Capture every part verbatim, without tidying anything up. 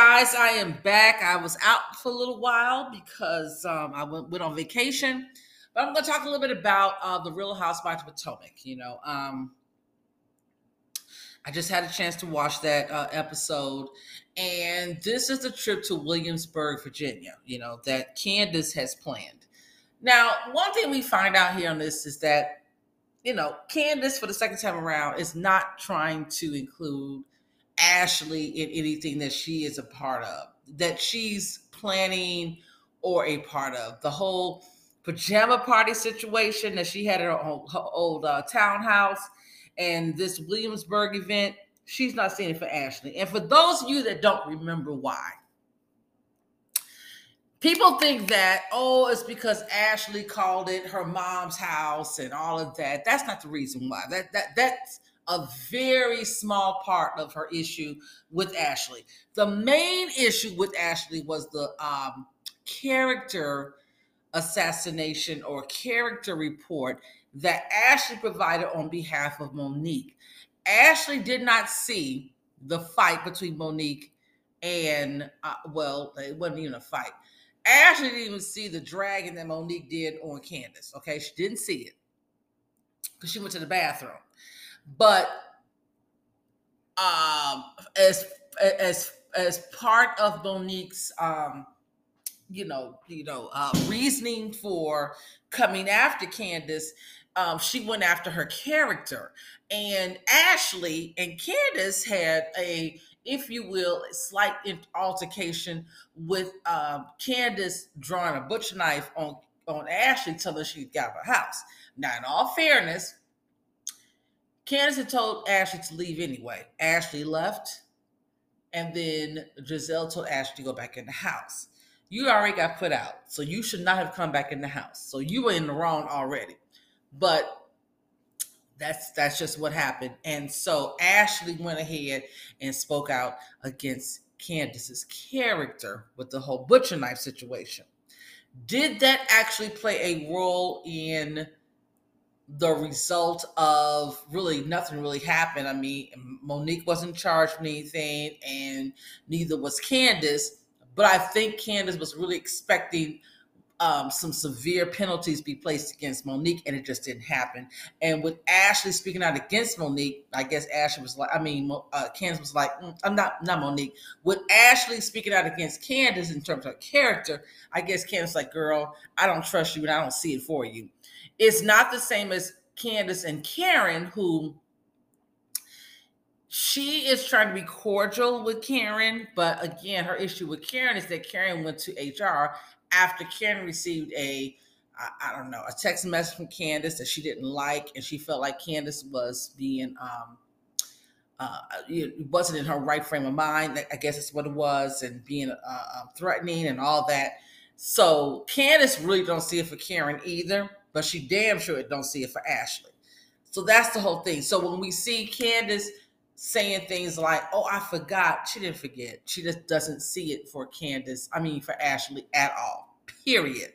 guys, I am back. I was out for a little while because um, I went, went on vacation, but I'm going to talk a little bit about uh, The Real Housewives of Potomac. You know, um, I just had a chance to watch that uh, episode, and this is the trip to Williamsburg, Virginia, you know, that Candiace has planned. Now, one thing we find out here on this is that, you know, Candiace, for the second time around, is not trying to include Ashley in anything that she is a part of, that she's planning or a part of. The whole pajama party situation that she had at her, own, her old uh, townhouse and this Williamsburg event, she's not seeing it for Ashley. And for those of you that don't remember why, people think that, oh, it's because Ashley called it her mom's house and all of that. That's not the reason why. That that that's a very small part of her issue with Ashley. The main issue with Ashley was the um, character assassination or character report that Ashley provided on behalf of Monique. Ashley did not see the fight between Monique and, uh, well, it wasn't even a fight. Ashley didn't even see the dragging that Monique did on Candiace, okay? She didn't see it because she went to the bathroom. But um, as as as part of Monique's, um, you know, you know, uh, reasoning for coming after Candiace, um, she went after her character. And Ashley and Candiace had a, if you will, slight altercation with um, Candiace drawing a butcher knife on on Ashley, telling her she got her house. Now, in all fairness, Candiace had told Ashley to leave anyway. Ashley left, and then Gizelle told Ashley to go back in the house. You already got put out, so you should not have come back in the house. So you were in the wrong already. But that's that's just what happened. And so Ashley went ahead and spoke out against Candiace's character with the whole butcher knife situation. Did that actually play a role in the result of really nothing really happened? I mean, Monique wasn't charged with anything, and neither was Candiace. But I think Candiace was really expecting um, some severe penalties be placed against Monique, and it just didn't happen. And with Ashley speaking out against Monique, I guess Ashley was like, I mean, uh, Candiace was like, mm, I'm not, not Monique. With Ashley speaking out against Candiace in terms of her character, I guess Candiace was like, girl, I don't trust you, and I don't see it for you. It's not the same as Candiace and Karen, who she is trying to be cordial with Karen. But again, her issue with Karen is that Karen went to H R after Karen received a, I, I don't know, a text message from Candiace that she didn't like. And she felt like Candiace was being, um, uh, it wasn't in her right frame of mind. I guess that's what it was. And being uh, threatening and all that. So Candiace really don't see it for Karen either. But she damn sure don't see it for Ashley. So that's the whole thing. So when we see Candiace saying things like, oh, I forgot, she didn't forget. She just doesn't see it for Candiace, I mean, for Ashley at all, period.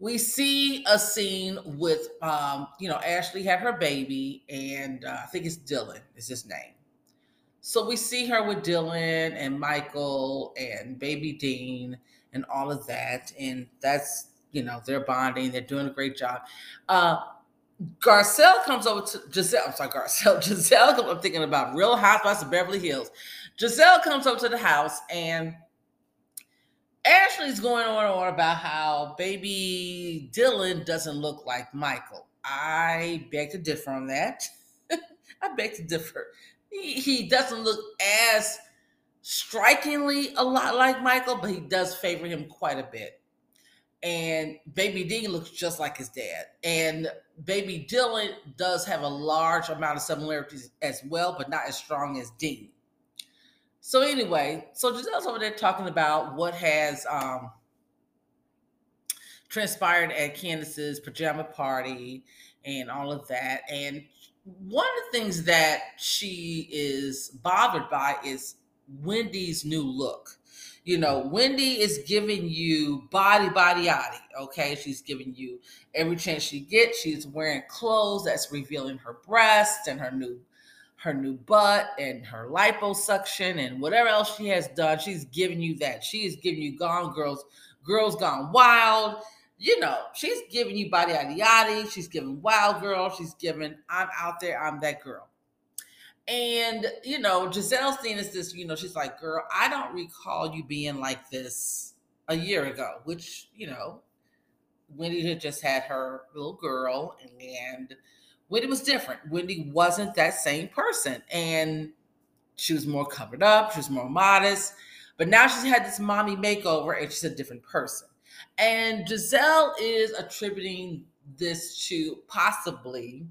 We see a scene with, um, you know, Ashley had her baby, and uh, I think it's Dylan is his name. So we see her with Dylan and Michael and baby Dean and all of that. And that's, you know, they're bonding. They're doing a great job. Uh, Garcelle comes over to Gizelle. I'm sorry, Garcelle. Gizelle, I'm thinking about Real Housewives of Beverly Hills. Gizelle comes over to the house, and Ashley's going on and on about how baby Dylan doesn't look like Michael. I beg to differ on that. I beg to differ. He, he doesn't look as strikingly a lot like Michael, but he does favor him quite a bit. And baby Dean looks just like his dad. And baby Dylan does have a large amount of similarities as well, but not as strong as Dean. So anyway, so Giselle's over there talking about what has um, transpired at Candiace's pajama party and all of that. And one of the things that she is bothered by is Wendy's new look. You know, Wendy is giving you body, body, body, okay? She's giving you every chance she gets. She's wearing clothes that's revealing her breasts and her new her new butt and her liposuction and whatever else she has done. She's giving you that. She is giving you Gone Girls, Girls Gone Wild. You know, she's giving you body yada yada. She's giving Wild Girl. She's giving I'm out there. I'm that girl. And, you know, Gizelle's thing is this, you know, she's like, girl, I don't recall you being like this a year ago, which, you know, Wendy had just had her little girl and Wendy was different. Wendy wasn't that same person and she was more covered up. She was more modest, but now she's had this mommy makeover and she's a different person. And Gizelle is attributing this to possibly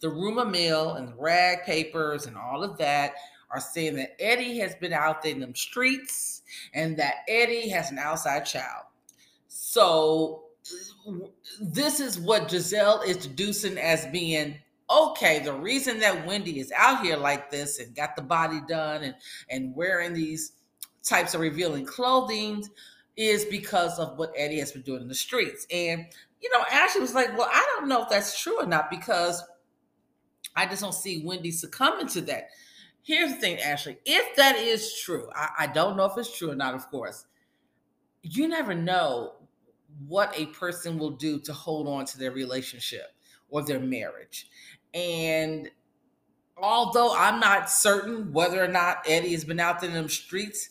the rumor mill and the rag papers and all of that are saying that Eddie has been out there in them streets and that Eddie has an outside child. So this is what Gizelle is deducing as being, okay, the reason that Wendy is out here like this and got the body done and, and wearing these types of revealing clothing is because of what Eddie has been doing in the streets. And, you know, Ashley was like, well, I don't know if that's true or not because I just don't see Wendy succumbing to that. Here's the thing, Ashley. If that is true, I, I don't know if it's true or not, of course. You never know what a person will do to hold on to their relationship or their marriage. And although I'm not certain whether or not Eddie has been out there in them streets,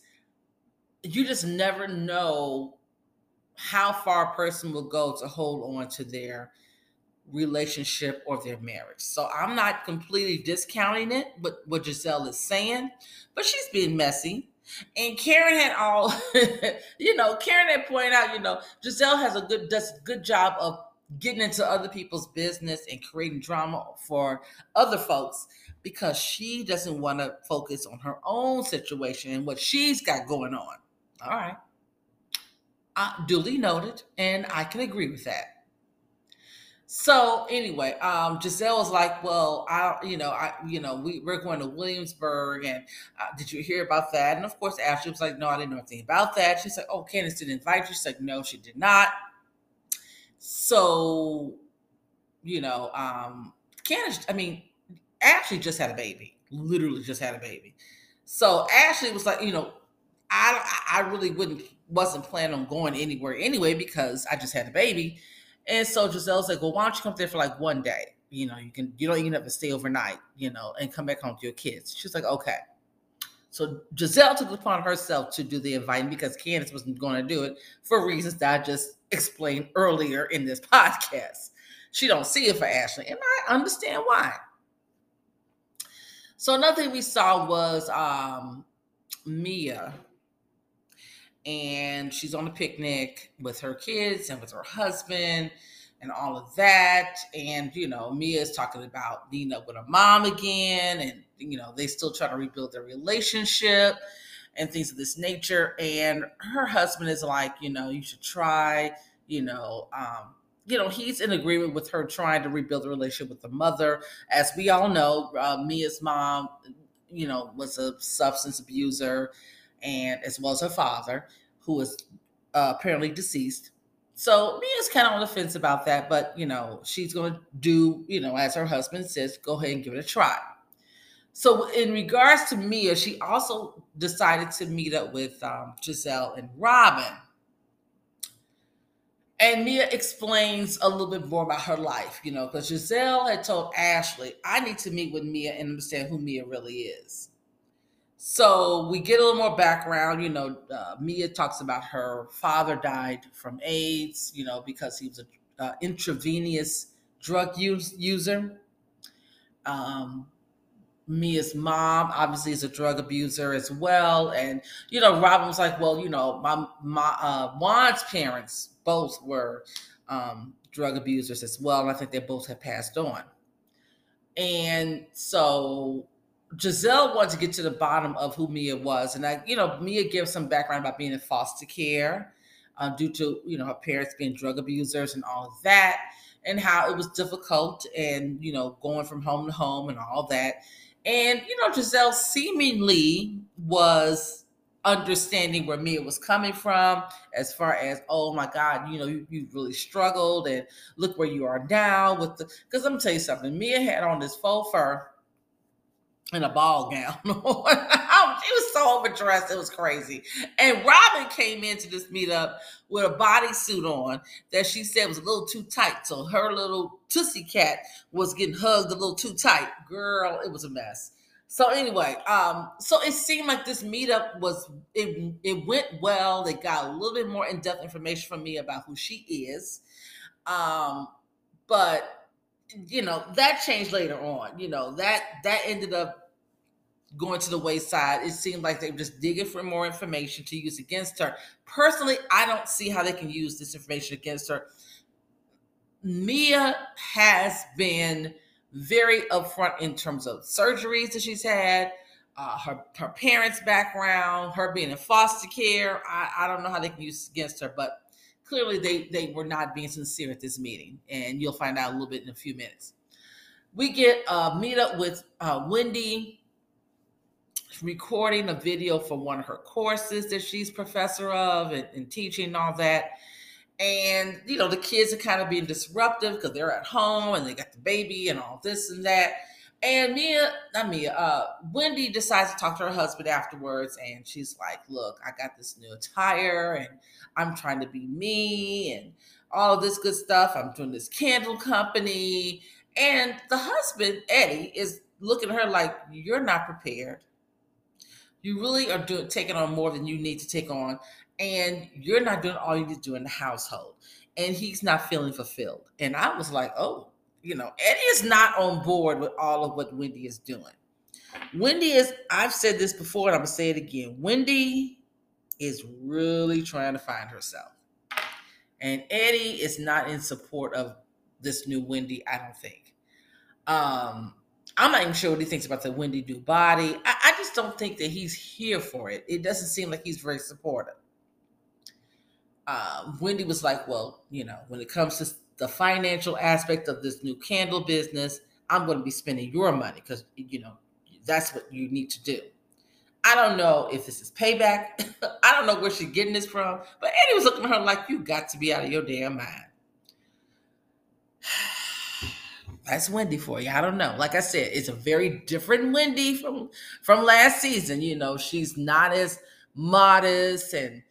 you just never know how far a person will go to hold on to their relationship or their marriage. So I'm not completely discounting it, but what Gizelle is saying, but she's being messy. And Karen had all, you know, Karen had pointed out, you know, Gizelle has a good, does a good job of getting into other people's business and creating drama for other folks because she doesn't want to focus on her own situation and what she's got going on. All right. Uh, duly noted. And I can agree with that. So anyway, um, Gizelle was like, well, I, you know, I, you know, we, we're going to Williamsburg and uh, did you hear about that? And of course, Ashley was like, no, I didn't know anything about that. She's like, oh, Candiace didn't invite you. She's like, no, she did not. So, you know, um, Candiace, I mean, Ashley just had a baby, literally just had a baby. So Ashley was like, you know, I, I really wouldn't, wasn't planning on going anywhere anyway, because I just had a baby. And so Gizelle's like, well, why don't you come there for like one day? You know, you can, you don't even have to stay overnight, you know, and come back home to your kids. She's like, okay. So Gizelle took it upon herself to do the inviting because Candiace wasn't going to do it for reasons that I just explained earlier in this podcast. She don't see it for Ashley. And I understand why. So another thing we saw was um, Mia. And she's on a picnic with her kids and with her husband and all of that. And, you know, Mia's talking about meeting up with her mom again. And, you know, they still try to rebuild their relationship and things of this nature. And her husband is like, you know, you should try, you know, um, you know, he's in agreement with her trying to rebuild the relationship with the mother. As we all know, uh, Mia's mom, you know, was a substance abuser, and as well as her father, who was uh, apparently deceased. So Mia's kind of on the fence about that, but, you know, she's going to do, you know, as her husband says, go ahead and give it a try. So in regards to Mia, she also decided to meet up with um, Gizelle and Robin. And Mia explains a little bit more about her life, you know, because Gizelle had told Ashley, I need to meet with Mia and understand who Mia really is. So we get a little more background, you know, uh, Mia talks about her father died from AIDS, you know, because he was an uh, intravenous drug use, user. Um, Mia's mom obviously is a drug abuser as well. And, you know, Robin was like, well, you know, my, my uh, Juan's parents both were um, drug abusers as well. And I think they both had passed on. And so Gizelle wanted to get to the bottom of who Mia was. And, I, you know, Mia gives some background about being in foster care um, due to, you know, her parents being drug abusers and all of that and how it was difficult and, you know, going from home to home and all that. And, you know, Gizelle seemingly was understanding where Mia was coming from as far as, oh, my God, you know, you, you really struggled and look where you are now with the, because let me tell you something. Mia had on this faux fur in a ball gown on. She was so overdressed. It was crazy. And Robin came into this meetup with a bodysuit on that she said was a little too tight. So her little tussie cat was getting hugged a little too tight. Girl, it was a mess. So anyway, um, so it seemed like this meetup was, it, it went well. They got a little bit more in-depth information from me about who she is. Um, but, you know, that changed later on. You know, that that ended up going to the wayside. It seemed like they were just digging for more information to use against her. Personally, I don't see how they can use this information against her. Mia has been very upfront in terms of surgeries that she's had, uh, her, her parents' background, her being in foster care. I, I don't know how they can use it against her, but clearly they, they were not being sincere at this meeting. And you'll find out a little bit in a few minutes. We get a meetup with uh, Wendy, recording a video for one of her courses that she's professor of and, and teaching and all that. And, you know, the kids are kind of being disruptive because they're at home and they got the baby and all this and that. And Mia, not Mia, uh, Wendy decides to talk to her husband afterwards. And she's like, look, I got this new attire and I'm trying to be me and all this good stuff. I'm doing this candle company. And the husband, Eddie, is looking at her like, you're not prepared. You really are doing taking on more than you need to take on. And you're not doing all you need to do in the household. And he's not feeling fulfilled. And I was like, oh, you know, Eddie is not on board with all of what Wendy is doing. Wendy is, I've said this before and I'm going to say it again. Wendy is really trying to find herself. And Eddie is not in support of this new Wendy, I don't think. Um, I'm not even sure what he thinks about the Wendy new body. I, I just don't think that he's here for it. It doesn't seem like he's very supportive. Uh, Wendy was like, well, you know, when it comes to the financial aspect of this new candle business, I'm going to be spending your money because, you know, that's what you need to do. I don't know if this is payback. I don't know where she's getting this from, but Eddie was looking at her like, you got to be out of your damn mind. That's Wendy for you. I don't know. Like I said, it's a very different Wendy from, from last season. You know, she's not as modest and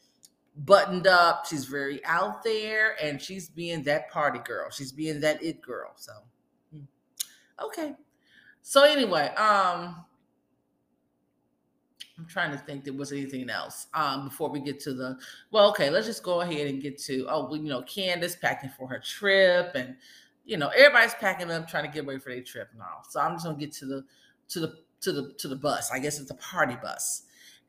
buttoned up. She's very out there, and she's being that party girl. She's being that it girl. So, okay. So anyway, um, I'm trying to think there was anything else um, before we get to the, well, okay, let's just go ahead and get to, oh, well, you know, Candiace packing for her trip and, you know, everybody's packing up, trying to get ready for their trip and all. So I'm just gonna get to the to the to the to the bus. I guess it's a party bus,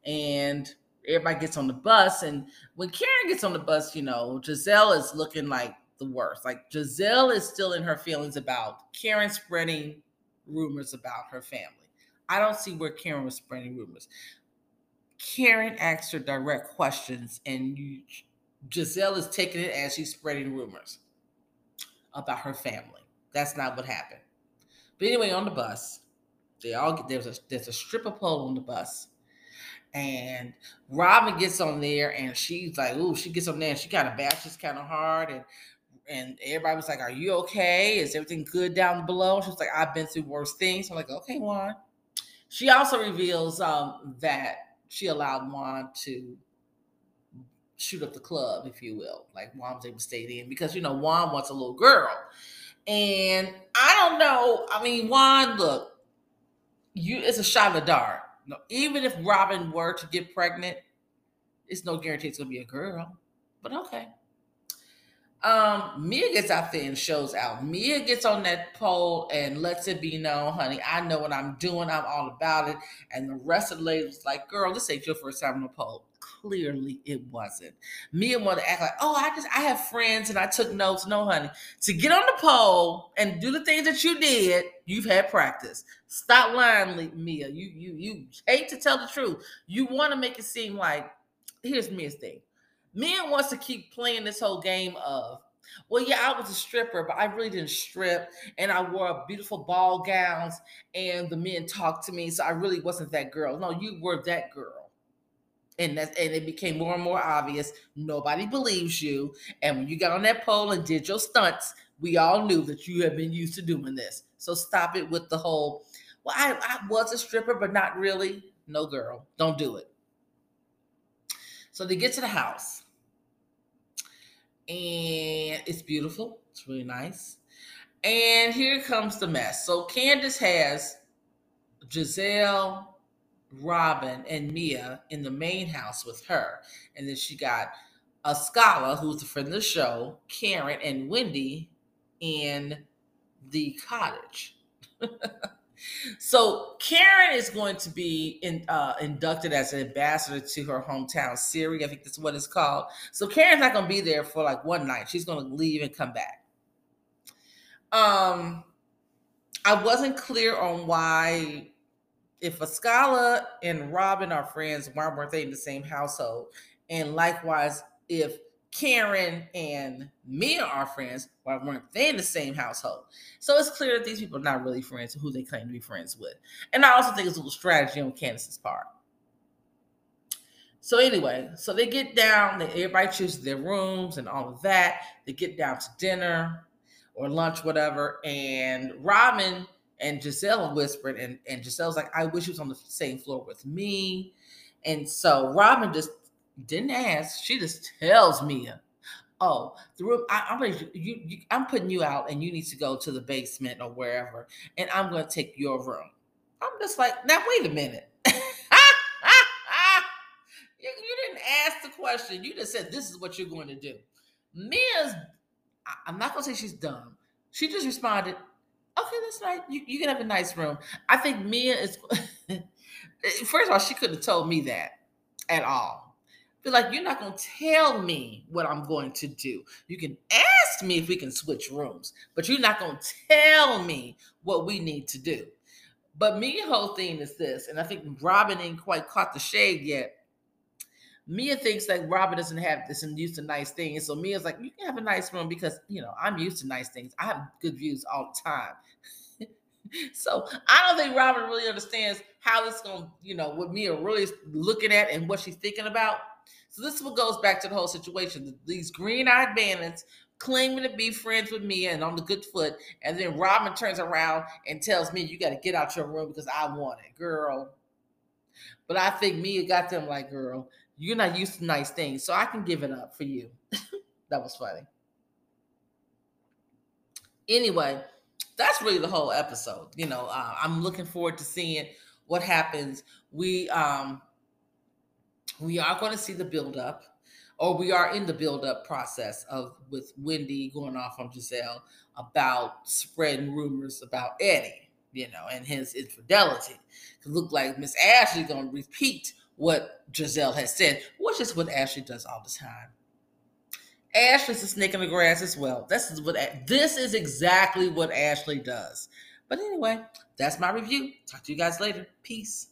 and everybody gets on the bus. And when Karen gets on the bus, you know, Gizelle is looking like the worst. Like Gizelle is still in her feelings about Karen spreading rumors about her family. I don't see where Karen was spreading rumors. Karen asked her direct questions, and you, Gizelle is taking it as she's spreading rumors about her family. That's not what happened. But anyway, on the bus, they all get, there's a there's a stripper pole on the bus, and Robin gets on there, and she's like, "Ooh," she gets on there, and she kind of bashes kind of hard, and and everybody was like, "Are you okay? Is everything good down below?" She was like, "I've been through worse things." I'm like, "Okay, Juan." She also reveals um, that she allowed Juan to shoot up the club, if you will. Like Juan was able to stay in because, you know, Juan wants a little girl. And I don't know. I mean, Juan, look, you it's a shot in the dark. No, even if Robin were to get pregnant, it's no guarantee it's gonna be a girl. But okay. Um, Mia gets out there and shows out. Mia gets on that pole and lets it be known, honey, I know what I'm doing. I'm all about it. And the rest of the ladies was like, girl, this ain't your first time on the pole. Clearly it wasn't. Mia wanted to act like, oh, I just, I have friends and I took notes. No, honey, to get on the pole and do the things that you did, you've had practice. Stop lying, Mia. You, you, you hate to tell the truth. You want to make it seem like, here's Mia's thing. Mia wants to keep playing this whole game of, well, yeah, I was a stripper, but I really didn't strip, and I wore beautiful ball gowns, and the men talked to me, so I really wasn't that girl. No, you were that girl. And that's, and it became more and more obvious. Nobody believes you, and when you got on that pole and did your stunts, we all knew that you had been used to doing this. So stop it with the whole, well, I, I was a stripper, but not really. No, girl, don't do it. So they get to the house. And it's beautiful. It's really nice. And here comes the mess. So Candiace has Gizelle, Robin, and Mia in the main house with her. And then she got Askala, who's a friend of the show, Karen, and Wendy in the cottage. So Karen is going to be in, uh, inducted as an ambassador to her hometown, Syria. I think that's what it's called. So Karen's not going to be there for like one night. She's going to leave and come back. Um, I wasn't clear on why, if Askala and Robin are friends, why weren't they in the same household? And likewise, if Karen and Mia are friends, why weren't they in the same household? So it's clear that these people are not really friends who they claim to be friends with. And I also think it's a little strategy on Candiace's part. So anyway, so they get down, they, everybody chooses their rooms and all of that. They get down to dinner or lunch, whatever. And Robin and Gizelle whispered, and, and Gizelle's like, I wish she was on the same floor with me. And so Robin just didn't ask. She just tells Mia, oh, the room, I, I'm, ready, you, you, I'm putting you out and you need to go to the basement or wherever, and I'm going to take your room. I'm just like, now, wait a minute. you, you didn't ask the question. You just said, this is what you're going to do. Mia's, I, I'm not going to say she's dumb. She just responded, okay, that's nice. You, you can have a nice room. I think Mia is, first of all, she couldn't have told me that at all. Be like, you're not going to tell me what I'm going to do. You can ask me if we can switch rooms, but you're not going to tell me what we need to do. But Mia's whole thing is this, and I think Robin ain't quite caught the shade yet. Mia thinks that Robin doesn't have this and used to nice things. So Mia's like, you can have a nice room because, you know, I'm used to nice things. I have good views all the time. So I don't think Robin really understands how it's going to, you know, what Mia really is looking at and what she's thinking about. So this is what goes back to the whole situation. These green-eyed bandits claiming to be friends with Mia and on the good foot, and then Robin turns around and tells me, you got to get out your room because I want it, girl. But I think Mia got them like, girl, you're not used to nice things, so I can give it up for you. That was funny. Anyway, that's really the whole episode. You know, uh, I'm looking forward to seeing what happens. We... um. We are going to see the buildup, or we are in the buildup process of with Wendy going off on Gizelle about spreading rumors about Eddie, you know, and his infidelity. It looked like Miss Ashley going to repeat what Gizelle has said, which is what Ashley does all the time. Ashley's a snake in the grass as well. This is what this is exactly what Ashley does. But anyway, that's my review. Talk to you guys later. Peace.